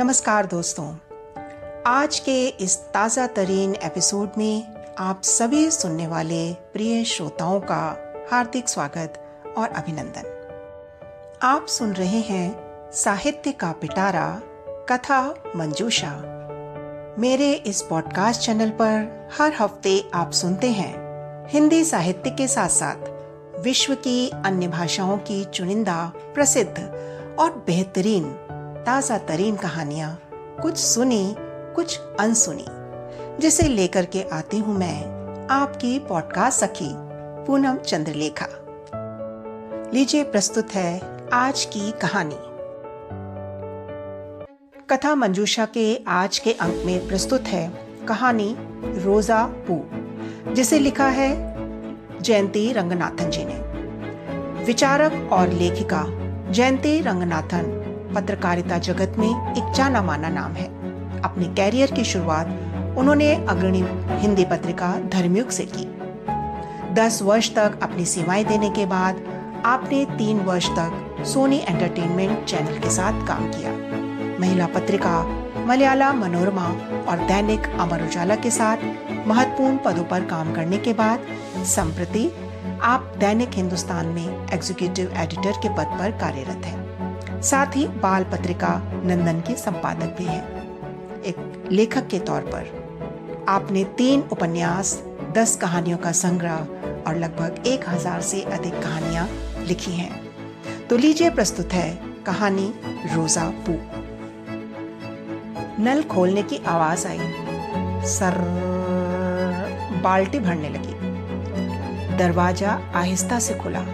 नमस्कार दोस्तों, आज के इस ताज़ा तरीन एपिसोड में आप सभी सुनने वाले प्रिय श्रोताओं का हार्दिक स्वागत और अभिनंदन। आप सुन रहे हैं साहित्य का पिटारा कथा मंजूषा। मेरे इस पॉडकास्ट चैनल पर हर हफ्ते आप सुनते हैं हिंदी साहित्य के साथ साथ विश्व की अन्य भाषाओं की चुनिंदा, प्रसिद्ध और बेहतरीन ताज़ा तरीन कहानियाँ, कुछ सुनी कुछ अनसुनी, जिसे लेकर के आती हूँ मैं आपकी पॉडकास्ट सखी पूनम चंद्रलेखा। लीजिए प्रस्तुत है आज की कहानी। कथा मंजूषा के आज के अंक में प्रस्तुत है कहानी रोजा पू, जिसे लिखा है जयंती रंगनाथन जी ने। विचारक और लेखिका जयंती रंगनाथन पत्रकारिता जगत में एक जाना माना नाम है। अपने कैरियर की शुरुआत उन्होंने अग्रणी हिंदी पत्रिका धर्मयुग से की। 10 वर्ष तक अपनी सेवाएं देने के बाद आपने 3 वर्ष तक सोनी एंटरटेनमेंट चैनल के साथ काम किया। महिला पत्रिका मलयालम मनोरमा और दैनिक अमर उजाला के साथ महत्वपूर्ण पदों पर काम करने के बाद संप्रति आप दैनिक हिंदुस्तान में एग्जीक्यूटिव एडिटर के पद पर कार्यरत हैं। साथ ही बाल पत्रिका नंदन के संपादक भी हैं। एक लेखक के तौर पर आपने 3 उपन्यास, 10 कहानियों का संग्रह और लगभग 1000 से अधिक कहानियां लिखी हैं। तो लीजिए प्रस्तुत है कहानी रोजा पू। नल खोलने की आवाज आई। सर बाल्टी भरने लगी। दरवाजा आहिस्ता से खुला।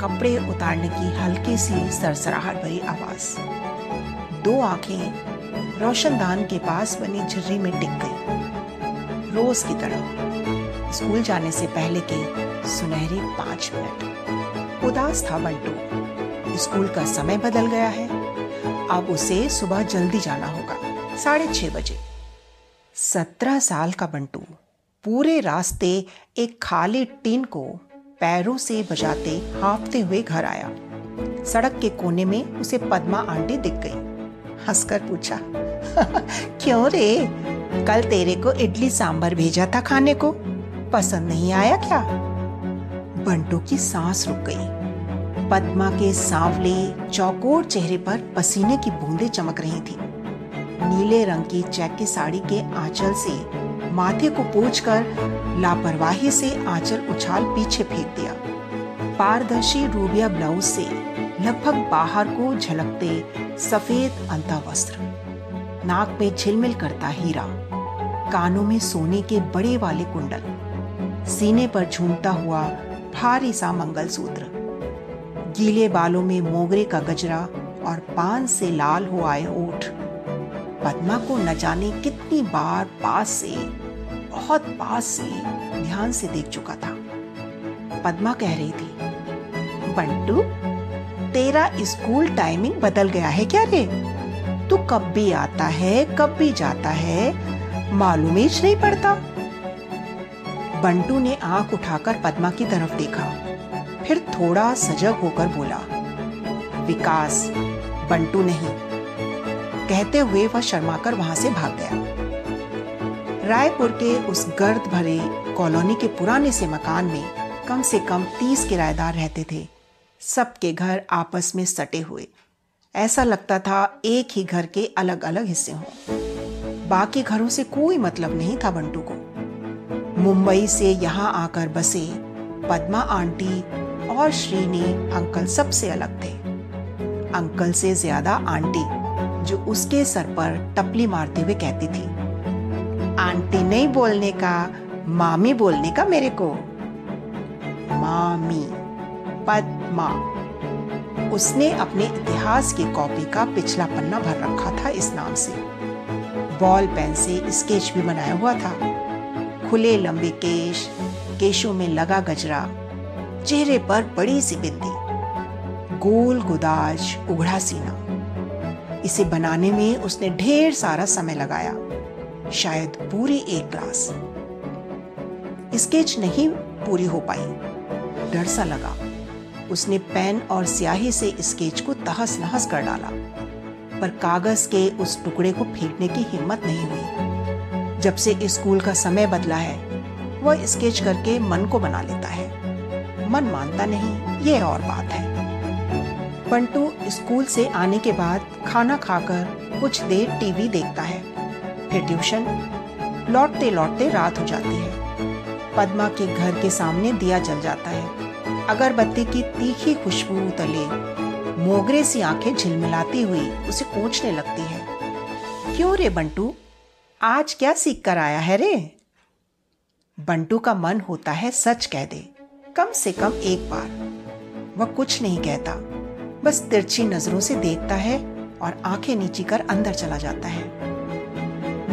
कपड़े उतारने की हल्की सी सरसराहट भरी आवाज। 2 आंखें रोशनदान के पास बनी झर्री में टिक गई। रोज की तरह स्कूल जाने से पहले के सुनहरे 5 मिनट। उदास था बंटू। स्कूल का समय बदल गया है, अब उसे सुबह जल्दी जाना होगा, 6:30 बजे। 17 साल का बंटू पूरे रास्ते एक खाली टीन को पैरों से बजाते हाँफते हुए घर आया। सड़क के कोने में उसे पद्मा आंटी दिख गई। हंसकर पूछा, क्यों रे, कल तेरे को इडली सांभर भेजा था खाने को, पसंद नहीं आया क्या? बंटू की सांस रुक गई। पद्मा के सांवले चौकोर चेहरे पर पसीने की बूंदें चमक रही थी। नीले रंग की चेक की साड़ी के आंचल से माथे को पोंछकर लापरवाही से आंचल उछाल पीछे फेंक दिया। पारदर्शी रूबिया ब्लाउज से लगभग बाहर को झलकते सफेद अंतावस्त्र, नाक में झिलमिल करता हीरा, कानों में सोने के बड़े वाले कुंडल, सीने पर झूमता हुआ भारी सा मंगलसूत्र, गीले बालों में मोगरे का गजरा और पान से लाल हो आए ओठ। पद्मा को न जाने कितनी बार बहुत पास से ध्यान से देख चुका था। पद्मा कह रही थी, बंटू तेरा स्कूल टाइमिंग बदल गया है क्या रे? तू कब भी आता है कब भी जाता है, मालूम ही नहीं पड़ता। बंटू ने आंख उठाकर पद्मा की तरफ देखा, फिर थोड़ा सजग होकर बोला, विकास, बंटू नहीं। कहते हुए वह शर्मा कर वहां से भाग गया। रायपुर के उस गर्द भरे कॉलोनी के पुराने से मकान में कम से कम 30 किराएदार रहते थे। सबके घर आपस में सटे हुए, ऐसा लगता था एक ही घर के अलग अलग हिस्से हों। बाकी घरों से कोई मतलब नहीं था बंटू को। मुंबई से यहाँ आकर बसे पद्मा आंटी और श्रीनी अंकल सबसे अलग थे। अंकल से ज्यादा आंटी, जो उसके सर पर टपली मारते हुए कहती थी, आंटी नहीं बोलने का, मामी बोलने का मेरे को। मामी पद्मा, उसने अपने इतिहास की कॉपी का पिछला पन्ना भर रखा था इस नाम से। बॉल पेन से स्केच भी बनाया हुआ था। खुले लंबे केश, केशों में लगा गजरा, चेहरे पर बड़ी सी बिंदी, गोल गुदाज, उघड़ा सीना। इसे बनाने में उसने ढेर सारा समय लगाया, शायद पूरी 1 क्लास। स्केच नहीं पूरी हो पाई। डर सा लगा। उसने पेन और स्याही से स्केच को तहस नहस कर डाला। पर कागज के उस टुकड़े को फेंकने की हिम्मत नहीं हुई। जब से स्कूल का समय बदला है, वह स्केच करके मन को बना लेता है, मन मानता नहीं ये और बात है। पंटू स्कूल से आने के बाद खाना खाकर कुछ देर टीवी देखता है, फिर ट्यूशन। लौटते लौटते रात हो जाती है। पद्मा के घर के सामने दिया जल जाता है। अगरबत्ती की तीखी खुशबू तले मोगरे सी आंखें झिलमिलाती हुई उसे पूछने लगती है, क्यों रे बंटू, आज क्या सीख कर आया है रे? बंटू का मन होता है सच कह दे, कम से कम एक बार। वह कुछ नहीं कहता, बस तिरछी नजरों से देखता है और आंखें नीची कर अंदर चला जाता है।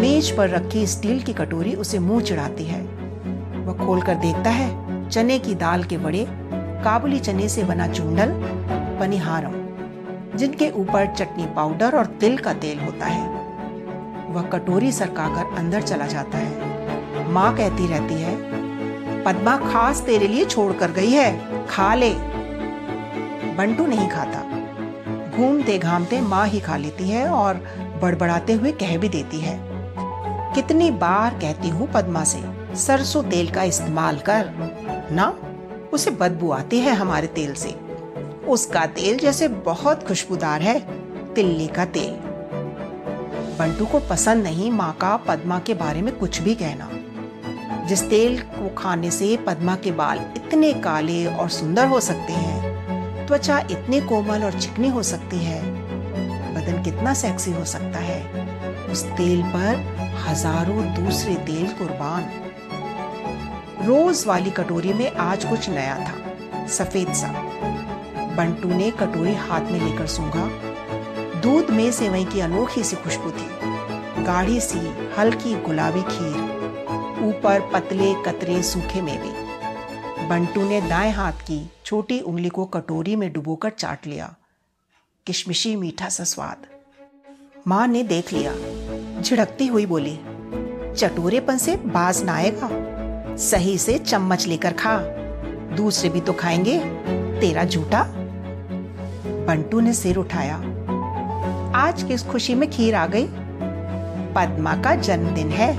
मेज पर रखी स्टील की कटोरी उसे मुंह चिढ़ाती है। वह खोलकर देखता है, चने की दाल के बड़े, काबुली चने से बना चूंडल, पनिहारम, जिनके ऊपर चटनी पाउडर और तिल का तेल होता है। वह कटोरी सरकाकर अंदर चला जाता है। माँ कहती रहती है, पद्मा खास तेरे लिए छोड़कर गई है, खा ले। बंटू नहीं खाता। घूमते घामते माँ ही खा लेती है और बड़बड़ाते हुए कह भी देती है, कितनी बार कहती हूँ पद्मा से सरसों तेल का इस्तेमाल कर ना, उसे बदबू आती है हमारे तेल से। उसका तेल जैसे बहुत खुशबूदार है, तिल्ली का तेल। बंटू को पसंद नहीं माँ का पद्मा के बारे में कुछ भी कहना। जिस तेल को खाने से पद्मा के बाल इतने काले और सुंदर हो सकते हैं, त्वचा इतनी कोमल और चिकनी हो सकती है, बदन कितना सेक्सी हो सकता है, उस तेल पर हजारों दूसरे तेल कुर्बान। रोज वाली कटोरी में आज कुछ नया था, सफेद सा। बंटू ने कटोरी हाथ में लेकर सूंघा। दूध में सेवई की अनोखी सी खुशबू थी, गाढ़ी सी हल्की गुलाबी खीर, ऊपर पतले कतरे सूखे मेवे। बंटू ने दाएं हाथ की छोटी उंगली को कटोरी में डुबोकर चाट लिया, किशमिशी मीठा सा स्वाद। माँ ने देख लिया, झिड़कती हुई बोली, चटोरेपन से बाज ना आएगा, सही से चम्मच लेकर खा, दूसरे भी तो खाएंगे, तेरा झूठा। बंटू ने सिर उठाया, आज किस खुशी में खीर आ गई, पद्मा का जन्मदिन है।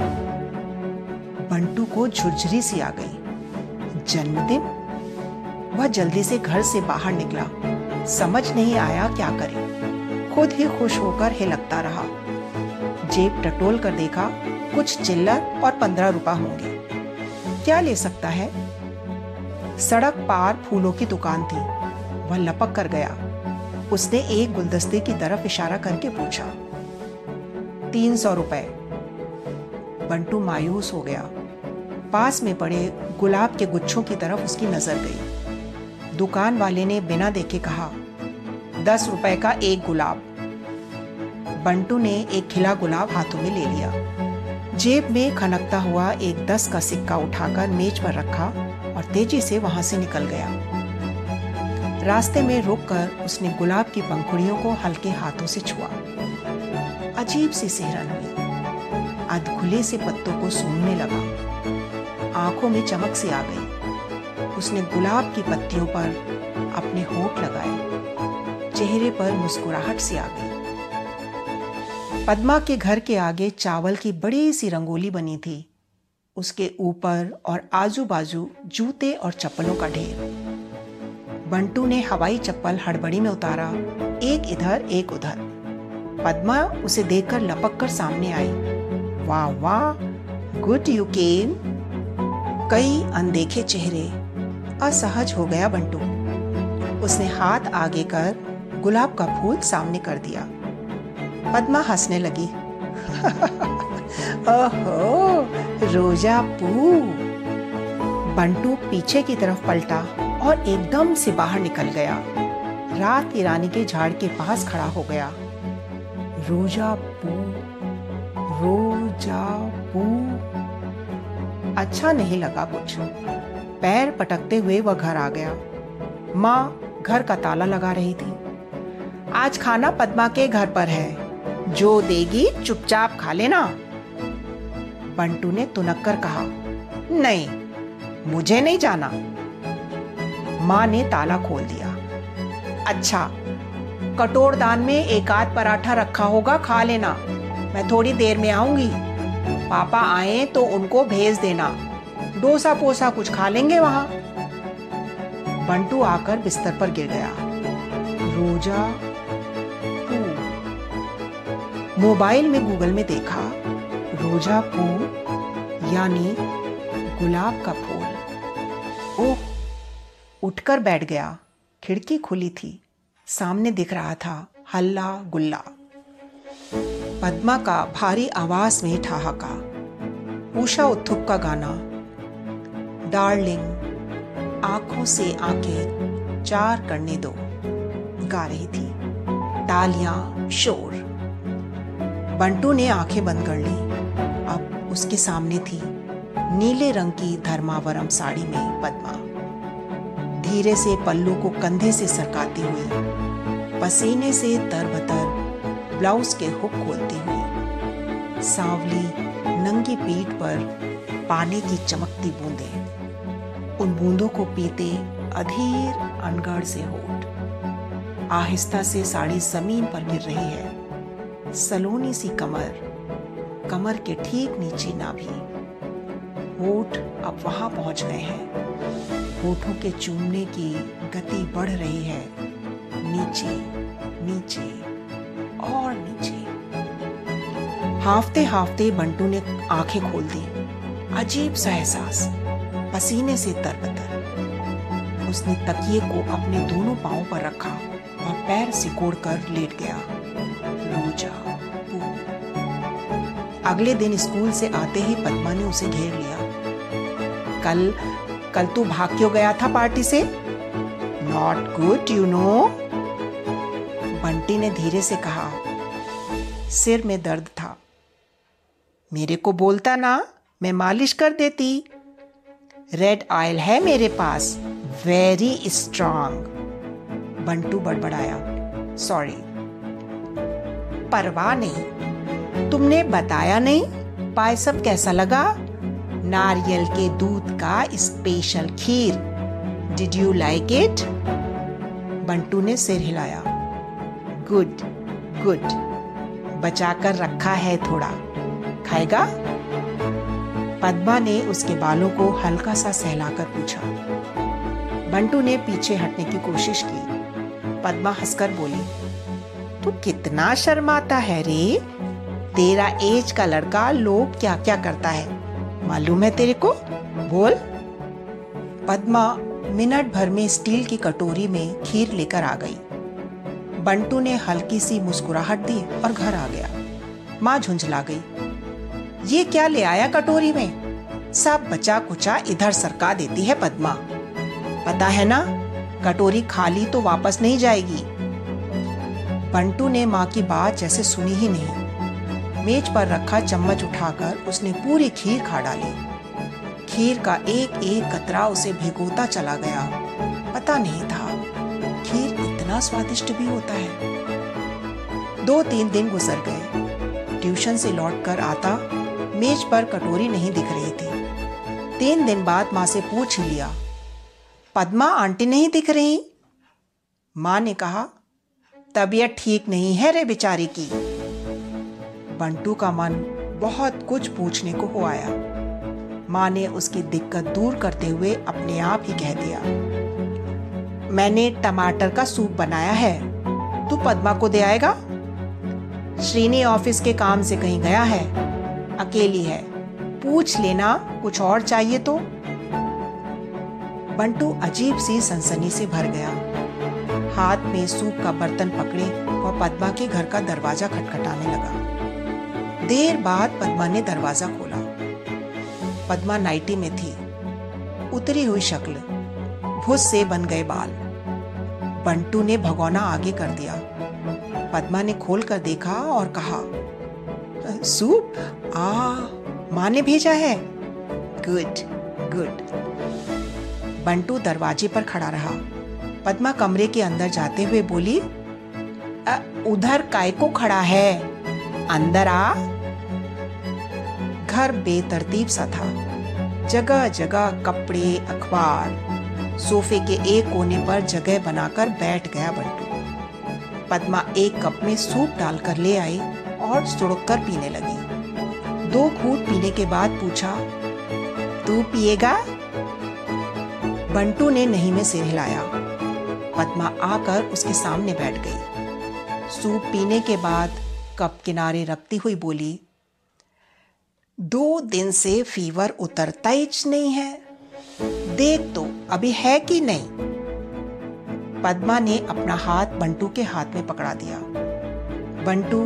बंटू को झुरझुरी सी आ गई। जन्मदिन? वह जल्दी से घर से बाहर निकला, समझ नहीं आया क्या करे। खुद ही खुश होकर हिलकता रहा। जेब टटोल कर देखा, कुछ चिल्लर और 15 रुपए होंगे, क्या ले सकता है। सड़क पार फूलों की दुकान थी, वह लपक कर गया। उसने एक गुलदस्ते की तरफ इशारा करके पूछा, 300 रुपए। बंटू मायूस हो गया। पास में पड़े गुलाब के गुच्छों की तरफ उसकी नजर गई। दुकान वाले ने बिना देखे कहा, 10 रुपए का एक गुलाब। बंटू ने एक खिला गुलाब हाथों में ले लिया। जेब में खनकता हुआ एक 10 का सिक्का उठाकर मेज पर रखा और तेजी से वहां से निकल गया। रास्ते में रुककर उसने गुलाब की पंखुड़ियों को हल्के हाथों से छुआ। अजीब सी सिहरन हुई। आधखुले से पत्तों को सूंघने लगा। आंखों में चमक सी आ गई। उसने गुलाब की पत्तियों पर अपने होंठ लगाए। चेहरे पर मुस्कुराहट सी आ गई। पद्मा के घर के आगे चावल की बड़ी सी रंगोली बनी थी। उसके ऊपर और आजू बाजू जूते और चप्पलों का ढेर। बंटू ने हवाई चप्पल हड़बड़ी में उतारा, एक इधर एक उधर। पद्मा उसे देखकर लपक कर सामने आई। वाह वाह, गुड यू केम। कई अनदेखे चेहरे। असहज हो गया बंटू। उसने हाथ आगे कर गुलाब का फूल सामने कर दिया। पद्मा हंसने लगी। ओहो, रोजा पू। बंटू पीछे की तरफ पलटा और एकदम से बाहर निकल गया। रात की रानी के झाड़ के पास खड़ा हो गया। रोजा पू, रोजा पू। अच्छा नहीं लगा कुछ। पैर पटकते हुए वह घर आ गया। माँ घर का ताला लगा रही थी। आज खाना पद्मा के घर पर है, जो देगी चुपचाप खा लेना। बंटू ने तुनक कर कहा, नहीं, मुझे नहीं जाना। माँ ने ताला खोल दिया। अच्छा, कटोर दान में एक आध पराठा रखा होगा, खा लेना। मैं थोड़ी देर में आऊंगी। पापा आए तो उनको भेज देना, डोसा पोसा कुछ खा लेंगे वहां। बंटू आकर बिस्तर पर गिर गया। रोजा पू। मोबाइल में गूगल में देखा, रोजा पू यानी गुलाब का फूल। ओह, उठकर बैठ गया। खिड़की खुली थी, सामने दिख रहा था हल्ला गुल्ला। पद्मा का भारी आवाज में ठहाका। उषा उत्थुप का गाना, डार्लिंग आंखों से आंखें चार करने दो, गा रही थी। तालियां, शोर। बंटू ने आंखें बंद कर ली। अब उसके सामने थी नीले रंग की धर्मावरम साड़ी में पद्मा। धीरे से पल्लू को कंधे से सरकाती हुई, पसीने से तरबतर ब्लाउज के हुक खोलती हुई, सांवली नंगी पीठ पर पानी की चमकती बूंदें, उन बूंदों को पीते अधीर अनगढ़ से होठ। आहिस्ता से साड़ी जमीन पर गिर रही है। सलोनी सी कमर, कमर के ठीक नीचे नाभि, होठ अब वहां पहुंच गए हैं। होठों के चूमने की गति बढ़ रही है, नीचे नीचे और नीचे। हाफते हाफते बंटू ने आंखें खोल दी। अजीब सा एहसास, पसीने से तरबतर। उसने तकिए को अपने दोनों पांव पर रखा और पैर सिकोड़कर लेट गया। रोजा पू। अगले दिन स्कूल से आते ही पद्मा ने उसे घेर लिया। कल तू भाग क्यों गया था पार्टी से? Not good you know, Bunty ने धीरे से कहा। सिर में दर्द था। मेरे को बोलता ना, मैं मालिश कर देती। रेड ऑयल है मेरे पास, वेरी स्ट्रांग। बंटू बड़बड़ाया। सॉरी। परवाह नहीं। तुमने बताया नहीं पायसम कैसा लगा? नारियल के दूध का special kheer. Did you like it? Bantu ने सिर हिलाया। गुड गुड, बचा कर रखा है थोड़ा, खाएगा? पद्मा ने उसके बालों को हल्का सा सहलाकर पूछा। बंटू ने पीछे हटने की कोशिश की। पद्मा हंसकर बोली, तू कितना शर्माता है रे। तेरा एज का लड़का लोग क्या क्या करता है, मालूम है तेरे को? बोल। पद्मा मिनट भर में स्टील की कटोरी में खीर लेकर आ गई। बंटू ने हल्की सी मुस्कुराहट दी और घर आ गया। माँ झुंझला गई। ये क्या ले आया कटोरी में? सब बचा कुचा इधर सरका देती है पद्मा। पता है ना, कटोरी खाली तो वापस नहीं जाएगी। बंटू ने माँ की बात जैसे सुनी ही नहीं। मेज पर रखा चम्मच उठाकर उसने पूरी खीर खा डाली। खीर का एक एक कतरा उसे भिगोता चला गया। पता नहीं था खीर इतना स्वादिष्ट भी होता है। 2-3 दिन गुजर गए। ट्यूशन से लौटकर आता, मेज पर कटोरी नहीं दिख रही थी। 3 दिन बाद माँ से पूछ लिया, पद्मा आंटी नहीं दिख रही? माँ ने कहा, तबीयत ठीक नहीं है रे बेचारी की। बंटू का मन बहुत कुछ पूछने को हो आया। माँ ने उसकी दिक्कत दूर करते हुए अपने आप ही कह दिया, मैंने टमाटर का सूप बनाया है, तू पद्मा को दे आएगा? श्रीनी ऑफिस के काम से कहीं गया है, अकेली है, पूछ लेना कुछ और चाहिए तो। बंटू अजीब सी सनसनी से भर गया। हाथ में सूप का बर्तन पकड़े वह पद्मा के घर का दरवाजा खटखटाने लगा। देर बाद पद्मा ने दरवाजा खोला। पद्मा नाइटी में थी, उतरी हुई शक्ल, भुस से बन गए बाल। बंटू ने भगोना आगे कर दिया। पद्मा ने खोल कर देखा और कहा, सूप? आ, माँ ने भेजा है। Good good. बंटू दरवाजे पर खड़ा रहा। पद्मा कमरे के अंदर जाते हुए बोली, उधर काय को खड़ा है, अंदर आ। घर बेतरतीब सा था। जगह जगह कपड़े, अखबार। सोफे के एक कोने पर जगह बनाकर बैठ गया बंटू। पद्मा एक कप में सूप डालकर ले आई और सुड़क कर पीने लगी। 2 घूंट पीने के बाद पूछा, तू पिएगा? बंटू ने नहीं में सिर हिलाया। पद्मा आकर उसके सामने बैठ गई। सूप पीने के बाद कप किनारे रखती हुई बोली, 2 दिन से फीवर उतरता ही नहीं है, देख तो अभी है कि नहीं। पद्मा ने अपना हाथ बंटू के हाथ में पकड़ा दिया। बंटू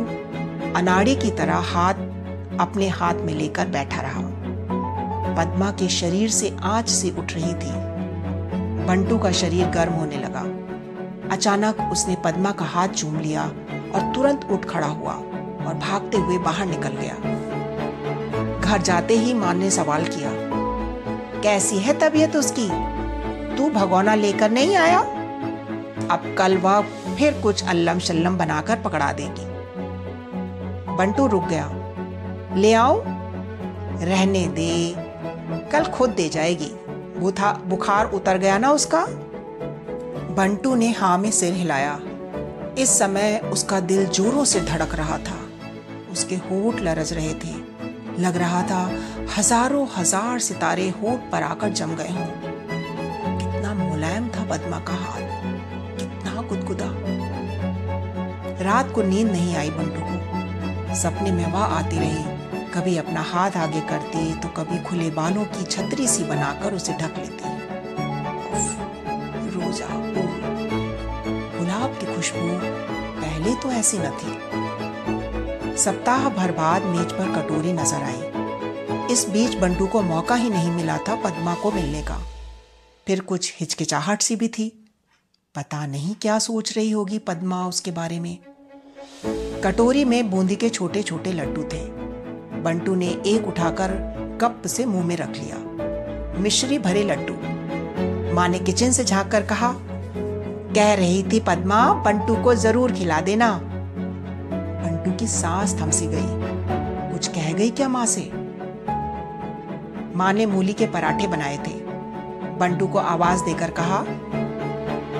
अनाड़ी की तरह हाथ अपने हाथ में लेकर बैठा रहा। पद्मा के शरीर से आंच से उठ रही थी। बंटू का शरीर गर्म होने लगा। अचानक उसने पद्मा का हाथ चूम लिया और तुरंत उठ खड़ा हुआ और भागते हुए बाहर निकल गया। घर जाते ही मां ने सवाल किया, कैसी है तबीयत उसकी? तू भगोना लेकर नहीं आया? अब कल वह फिर कुछ अल्लम शल्लम बनाकर पकड़ा देगी। बंटू रुक गया। ले आओ? रहने दे, कल खुद दे जाएगी। बुखार उतर गया ना उसका? बंटू ने हाँ में सिर हिलाया। इस समय उसका दिल जोरों से धड़क रहा था। उसके होंठ लरज रहे थे। लग रहा था हजारों हजार सितारे होंठ पर आकर जम गए हों। कितना मुलायम था पद्मा का हाथ, कितना गुदगुदा। रात को नींद नहीं आई बंटू को। सपने में वह आती रही, कभी अपना हाथ आगे करती तो कभी खुले बालों की छतरी सी बनाकर उसे ढक लेती। रोजा पू, गुलाब की खुशबू पहले तो ऐसी न थी। सप्ताह भर बाद मेज पर कटोरी नजर आई। इस बीच बंटू को मौका ही नहीं मिला था पद्मा को मिलने का। फिर कुछ हिचकिचाहट सी भी थी। पता नहीं क्या सोच रही होगी पद्मा उसके बारे में। कटोरी में बूंदी के छोटे छोटे लड्डू थे। बंटू ने एक उठाकर कप से मुंह में रख लिया। मिश्री भरे लड्डू। मां ने किचन से झांक कर कहा, कह रही थी पद्मा, बंटू को जरूर खिला देना। बंटू की सांस थमसी गई। कुछ कह गई क्या मां से? मां ने मूली के पराठे बनाए थे। बंटू को आवाज देकर कहा,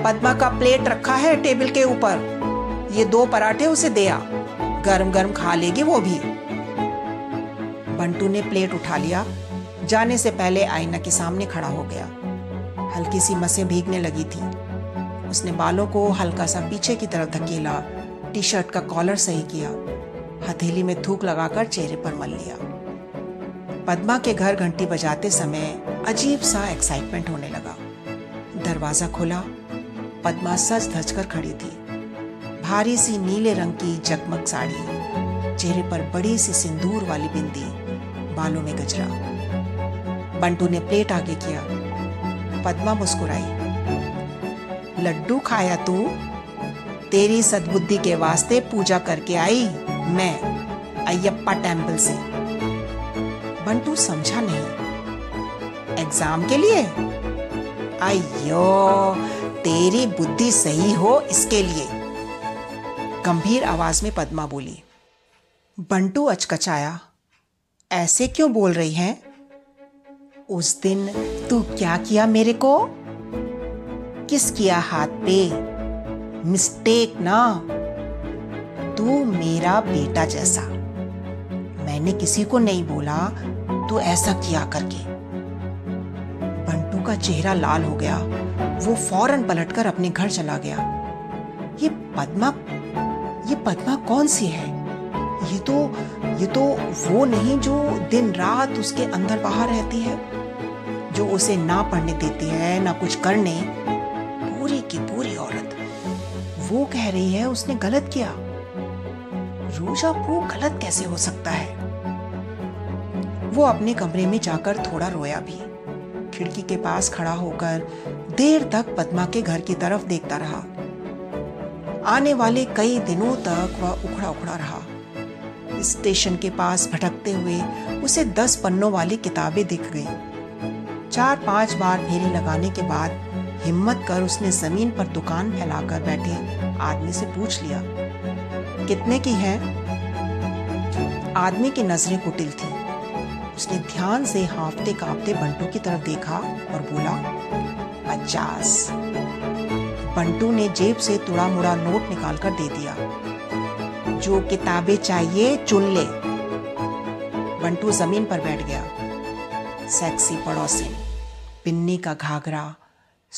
पद्मा का प्लेट रखा है टेबल के ऊपर, ये 2 पराठे उसे दे आ, गरम गरम खा लेगी वो भी। बंटू ने प्लेट उठा लिया। जाने से पहले आईना के सामने खड़ा हो गया। हल्की सी मसें भीगने लगी थी। उसने बालों को हल्का सा पीछे की तरफ धकेला, टी शर्ट का कॉलर सही किया, हथेली में थूक लगाकर चेहरे पर मल लिया। पद्मा के घर घंटी बजाते समय अजीब सा एक्साइटमेंट होने लगा। दरवाजा खुला। पद्मा सज धज कर खड़ी थी। भारी सी नीले रंग की जगमग साड़ी, चेहरे पर बड़ी सी सिंदूर वाली बिंदी, बालों में गजरा। बंटू ने प्लेट आगे किया। पद्मा मुस्कुराई। लड्डू खाया तू? तेरी सद्बुद्धि के वास्ते पूजा करके आई मैं अय्यप्पा टेम्पल से। बंटू समझा नहीं। एग्जाम के लिए? अयो, तेरी बुद्धि सही हो इसके लिए, गंभीर आवाज में पद्मा बोली। बंटू अचकचाया। ऐसे क्यों बोल रही हैं? उस दिन तू क्या किया मेरे को? किस किया हाथ पे? मिस्टेक ना, तू मेरा बेटा जैसा। मैंने किसी को नहीं बोला तू ऐसा किया करके। बंटू का चेहरा लाल हो गया। वो फौरन पलटकर अपने घर चला गया। ये पद्मा कौन सी है? ये तो वो नहीं जो दिन रात उसके अंदर बाहर रहती है, जो उसे ना पढ़ने देती है ना कुछ करने। पूरी की पूरी औरत। वो कह रही है उसने गलत किया। रोजा पू गलत कैसे हो सकता है? वो अपने कमरे में जाकर थोड़ा रोया भी। खिड़की के पास खड़ा होकर देर तक पद्मा के घर की तरफ देखता रहा। आने वाले कई दिनों तक वह उखड़ा उखड़ा रहा। स्टेशन के पास भटकते हुए उसे 10 पन्नों वाली किताबें दिख गईं। 4-5 बार फेरी लगाने के बाद हिम्मत कर उसने जमीन पर दुकान फैलाकर बैठे आदमी से पूछ लिया, कितने की है? आदमी की नजरें कुटिल थी। उसने ध्यान से हांफते कांपते बंटू की तरफ देखा और बोला, 50। बंटू ने जेब से तुड़ा मुड़ा नोट निकालकर दे दिया। जो किताबें चाहिए चुन ले। बंटू जमीन पर बैठ गया। सेक्सी पड़ोसी, पिन्नी का घाघरा,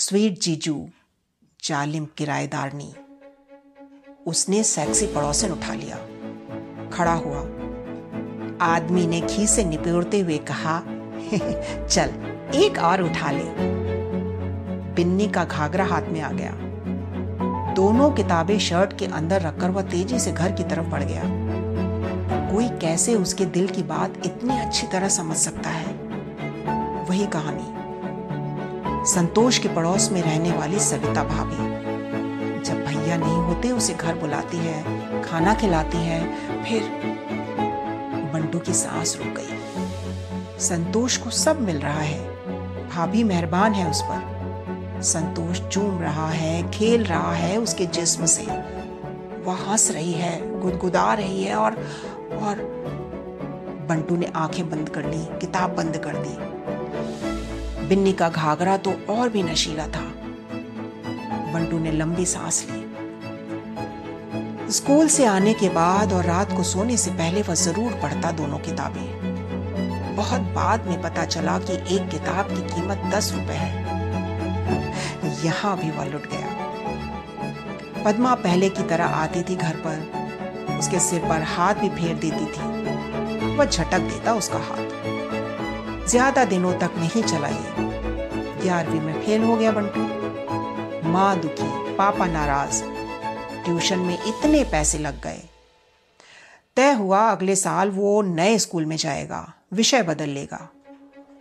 स्वीट जीजू, जालिम किराएदारनी। उसने सेक्सी पड़ोसन उठा लिया। खड़ा हुआ। आदमी ने घी से निपोड़ते हुए कहा, चल एक और उठा ले। पिन्नी का घाघरा हाथ में आ गया। दोनों किताबें शर्ट के अंदर रखकर वह तेजी से घर की तरफ बढ़ गया। कोई कैसे उसके दिल की बात इतनी अच्छी तरह समझ सकता है? वही कहानी संतोष के पड़ोस में रहने वाली सविता भाभी। जब भैया नहीं होते उसे घर बुलाती है, खाना खिलाती है, फिर बंटू की सांस रुक गई। संतोष को सब मिल रहा है, भाभी मेहरबान है उस पर। संतोष चूम रहा है, खेल रहा है उसके जिस्म से। वह हंस रही है, गुदगुदा रही है और बंटू ने आंखें बंद कर ली, किताब बंद कर दी। बिन्नी का घाघरा तो और भी नशीला था। बंटू ने लंबी सांस ली। स्कूल से आने के बाद और रात को सोने से पहले वह जरूर पढ़ता दोनों किताबें। बहुत बाद में पता चला कि एक किताब की कीमत 10 रुपए है। यहाँ भी वह लुट गया। पद्मा पहले की तरह आती थी घर पर। उसके सिर पर हाथ भी फेर देती थी। वह झटक देता उसका हाथ। ज्यादा दिनों तक नहीं चला ये। 11वीं में फेल हो गया बंटू। माँ दुखी, पापा नाराज। ट्यूशन में इतने पैसे लग गए। तय हुआ अगले साल वो नए स्कूल में जाएगा, विषय बदल लेगा।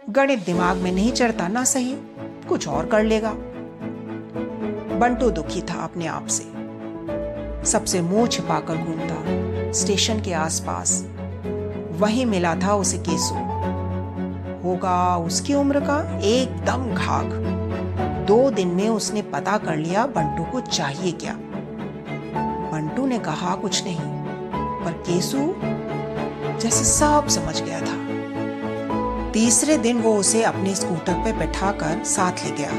गणित दिमाग में नहीं चढ़ता ना सही, कुछ और कर लेगा। बंटू दुखी था अपने आप से। सबसे मुंह छिपाकर घूमता स्टेशन के आसपास। वहीं मिला था उसे केसु। होगा उसकी उम्र का, एकदम घाघ। 2 दिन में उसने पता कर लिया बंटू को चाहिए क्या। बंटू ने कहा कुछ नहीं, पर केसु जैसे सब समझ गया था। 3रे दिन वो उसे अपने स्कूटर पे बैठाकर साथ ले गया।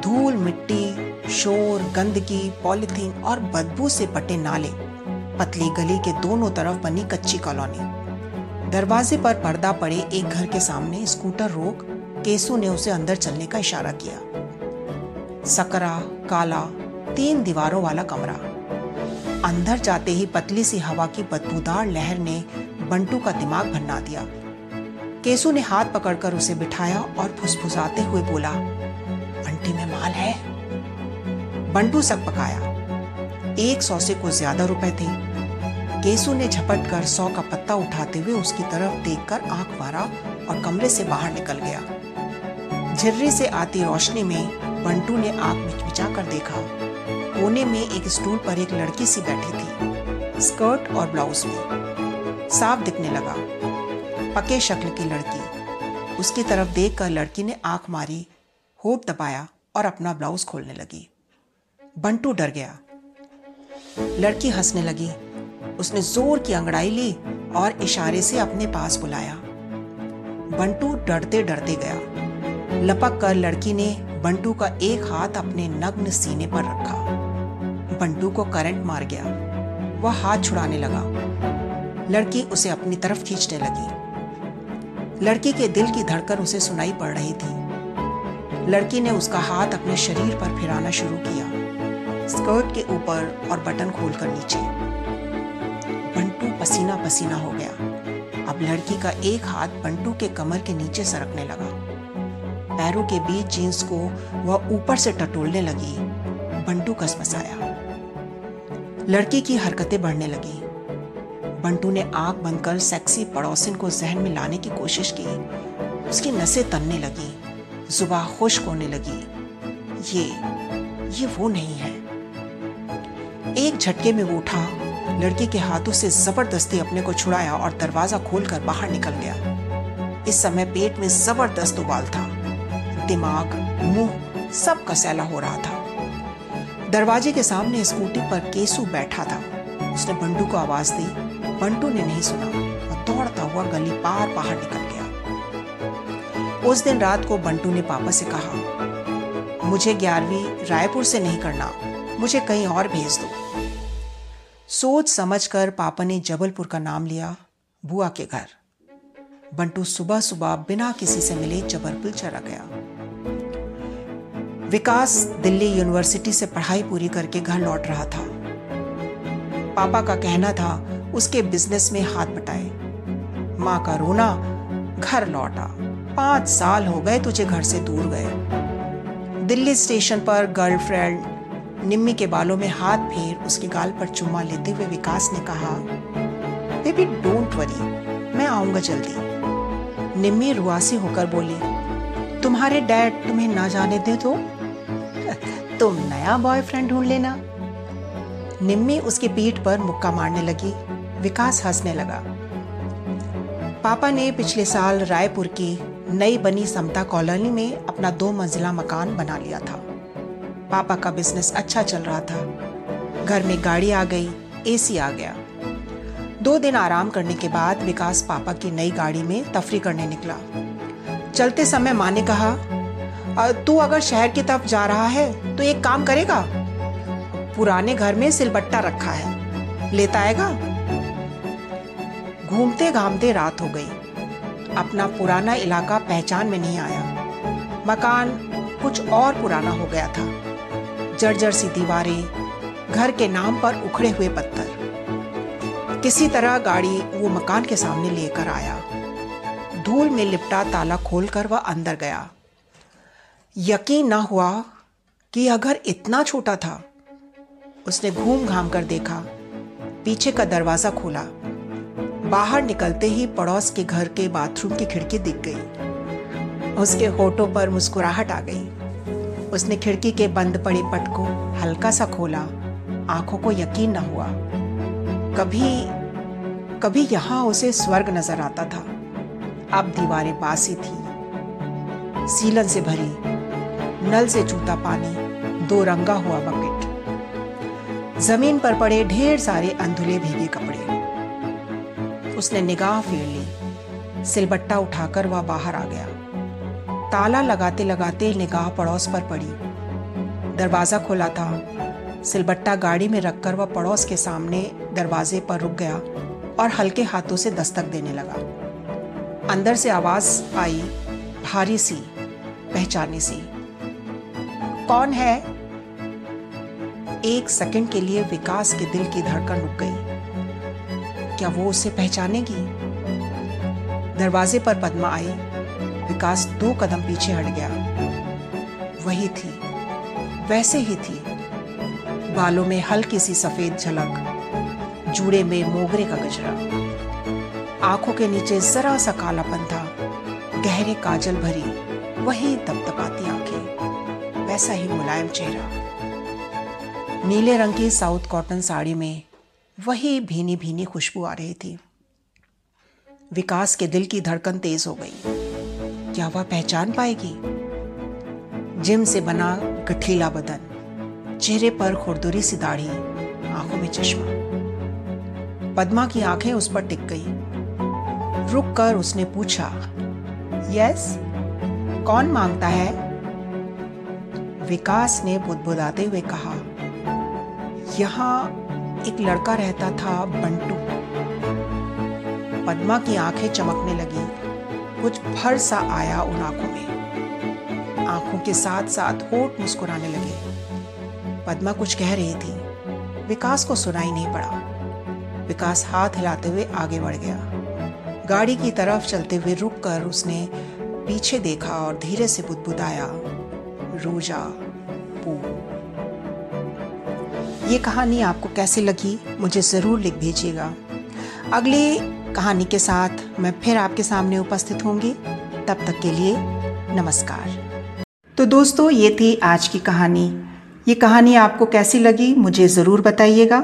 धूल मिट्टी, शोर, गंदगी, पॉलिथीन और बदबू से पटे नाले, पतली गली के दोनों तरफ बनी कच्ची कॉलोनी। दरवाजे पर पर्दा पड़े एक घर के सामने स्कूटर रोक केसु ने उसे अंदर चलने का इशारा किया। सकरा काला 3 दीवारों वाला कमरा। अंदर जाते ही पतली सी हवा की बदबूदार लहर ने बंटू का दिमाग भन्ना दिया। केसु ने हाथ पकड़कर उसे बिठाया और फुसफुसाते हुए बोला, अंटी में माल है। बंटू सक पकाया। 100 से कुछ ज्यादा रुपए थे। केसु ने झपट कर 100 का पत्ता उठाते हुए उसकी तरफ देखकर आंख मारा और कमरे से बाहर निकल गया। झर्रे से आती रोशनी में बंटू ने आंख मिचमिचा कर देखा। कोने में एक स्टूल पर एक लड़की सी बैठी थी, स्कर्ट और ब्लाउज में। साफ दिखने लगा, पके शक्ल की लड़की। उसकी तरफ देखकर लड़की ने आंख मारी, होंठ दबाया और अपना ब्लाउज खोलने लगी। बंटू डर गया। लड़की हंसने लगी। उसने जोर की अंगड़ाई ली और इशारे से अपने पास बुलाया। बंटू डरते डरते गया। लपक कर लड़की ने बंटू का एक हाथ अपने नग्न सीने पर रखा। बंटू को करंट मार गया। वह हाथ छुड़ाने लगा। लड़की उसे अपनी तरफ खींचने लगी। लड़की के दिल की धड़कन उसे सुनाई पड़ रही थी। लड़की ने उसका हाथ अपने शरीर पर फिराना शुरू किया, स्कर्ट के ऊपर और बटन खोलकर नीचे। बंटू पसीना पसीना हो गया। अब लड़की का एक हाथ बंटू के कमर के नीचे सरकने लगा। पैरों के बीच जींस को वह ऊपर से टटोलने लगी। बंटू कसमसाया। लड़की की हरकतें बढ़ने लगी। बंटू ने आंख बंद कर सेक्सी पड़ोसिन को जहन में लाने की कोशिश की। उसकी नसें तनने लगी, जुबान खुश्क होने लगी। ये वो नहीं है। एक झटके में वो उठा, लड़की के हाथों से जबरदस्ती अपने को छुड़ाया और दरवाजा खोलकर बाहर निकल गया। इस समय पेट में जबरदस्त उबाल था। दिमाग, मुंह सब कसैला हो रहा था। दरवाजे के सामने स्कूटी पर केसु बैठा था। उसने बंटू को आवाज दी। बंटू ने नहीं सुना और दौड़ता हुआ गली पार बाहर निकल गया। उस दिन रात को बंटू ने पापा से कहा, मुझे 11वीं रायपुर से नहीं करना, मुझे कहीं और भेज दो। सोच समझकर पापा ने जबलपुर का नाम लिया, बुआ के घर। बंटू सुबह सुबह बिना किसी से मिले जबलपुर चला गया। विकास दिल्ली यूनिवर्सिटी से पढ़ाई पूरी करके घर लौट रहा था। पापा का कहना था उसके बिजनेस में हाथ बटाए। माँ का रोना, घर लौटा। 5 साल हो गए तुझे घर से दूर गए। दिल्ली स्टेशन पर गर्लफ्रेंड निम्मी के बालों में हाथ फेर उसके गाल पर चुम्मा लेते हुए विकास ने कहा, बेबी डोंट वरी, मैं आऊंगा जल्दी। निम्मी रुआसी होकर बोली, तुम्हारे डैड तुम्हें ना जाने दे तो तुम नया बॉयफ्रेंड ढूंढ लेना। निम्मी उसकी पीठ पर मुक्का मारने लगी। विकास हंसने लगा। पापा ने पिछले साल रायपुर की नई बनी समता कॉलोनी में अपना 2 मंजिला मकान बना लिया था। पापा का बिजनेस अच्छा चल रहा था। घर में गाड़ी आ गई, एसी आ गया। 2 दिन आराम करने के बाद विकास पापा की नई गाड़ी में तफरी करने निकला। चलते समय माँ ने कहा, तू अगर शहर की तरफ जा रहा है तो एक काम करेगा, पुराने घर में सिलबट्टा रखा है, लेता आएगा। घूमते घामते रात हो गई। अपना पुराना इलाका पहचान में नहीं आया। मकान कुछ और पुराना हो गया था। जर्जर सी दीवारें, घर के नाम पर उखड़े हुए पत्थर। किसी तरह गाड़ी वो मकान के सामने लेकर आया। धूल में लिपटा ताला खोलकर वह अंदर गया। यकीन ना हुआ कि यह घर इतना छोटा था। उसने घूम घाम कर देखा, पीछे का दरवाजा खोला। बाहर निकलते ही पड़ोस के घर के बाथरूम की खिड़की दिख गई। उसके होठों पर मुस्कुराहट आ गई। उसने खिड़की के बंद पड़े पट को हल्का सा खोला। आंखों को यकीन न हुआ। कभी कभी यहाँ उसे स्वर्ग नजर आता था। अब दीवारें बासी थी, सीलन से भरी, नल से चूता पानी, 2 रंगा हुआ बकेट, जमीन पर पड़े ढेर सारे अंधुले भीगे कपड़े। उसने निगाह फेर ली। सिलबट्टा उठाकर वह बाहर आ गया। ताला लगाते लगाते निगाह पड़ोस पर पड़ी। दरवाजा खोला था। सिलबट्टा गाड़ी में रखकर वह पड़ोस के सामने दरवाजे पर रुक गया और हल्के हाथों से दस्तक देने लगा। अंदर से आवाज आई, भारी सी, पहचानी सी, कौन है? 1 सेकंड के लिए विकास के दिल की धड़कन रुक गई। क्या वो उसे पहचानेगी? दरवाजे पर पद्मा आई। विकास 2 कदम पीछे हट गया। वही थी, वैसे ही थी। बालों में हल्की सी सफेद झलक, जूड़े में मोगरे का गजरा, आंखों के नीचे जरा सा कालापन था, गहरे काजल भरी वही दबदबाती आंखें, वैसा ही मुलायम चेहरा, नीले रंग की साउथ कॉटन साड़ी में वही भीनी भीनी खुशबू आ रही थी। विकास के दिल की धड़कन तेज हो गई। क्या वह पहचान पाएगी? जिम से बना गठीला बदन, चेहरे पर खुरदुरी सी दाढ़ी, आंखों में चश्मा। पद्मा की आंखें उस पर टिक गई। रुक कर उसने पूछा, यस, कौन मांगता है? विकास ने बुदबुदाते हुए कहा, यहाँ एक लड़का रहता था, बंटू। पद्मा की आंखें चमकने लगी। कुछ भर सा आया उन आंखों में। आंखों के साथ साथ होठ मुस्कुराने लगे। पद्मा कुछ कह रही थी। विकास को सुनाई नहीं पड़ा। विकास हाथ हिलाते हुए आगे बढ़ गया। गाड़ी की तरफ चलते हुए रुककर उसने पीछे देखा और धीरे से बुदबुदाया, रोजा पू। ये कहानी आपको कैसी लगी मुझे ज़रूर लिख भेजिएगा। अगली कहानी के साथ मैं फिर आपके सामने उपस्थित होंगी। तब तक के लिए नमस्कार। तो दोस्तों, ये थी आज की कहानी। ये कहानी आपको कैसी लगी मुझे ज़रूर बताइएगा।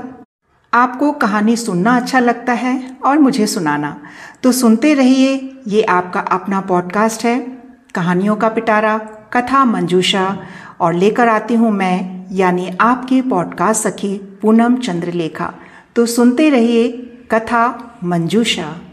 आपको कहानी सुनना अच्छा लगता है और मुझे सुनाना, तो सुनते रहिए। ये आपका अपना पॉडकास्ट है, कहानियों का पिटारा, कथा मंजूषा, और लेकर आती हूँ मैं, यानी आपकी पॉडकास्ट सखी पूनम चंद्रलेखा। तो सुनते रहिए कथा मंजूषा।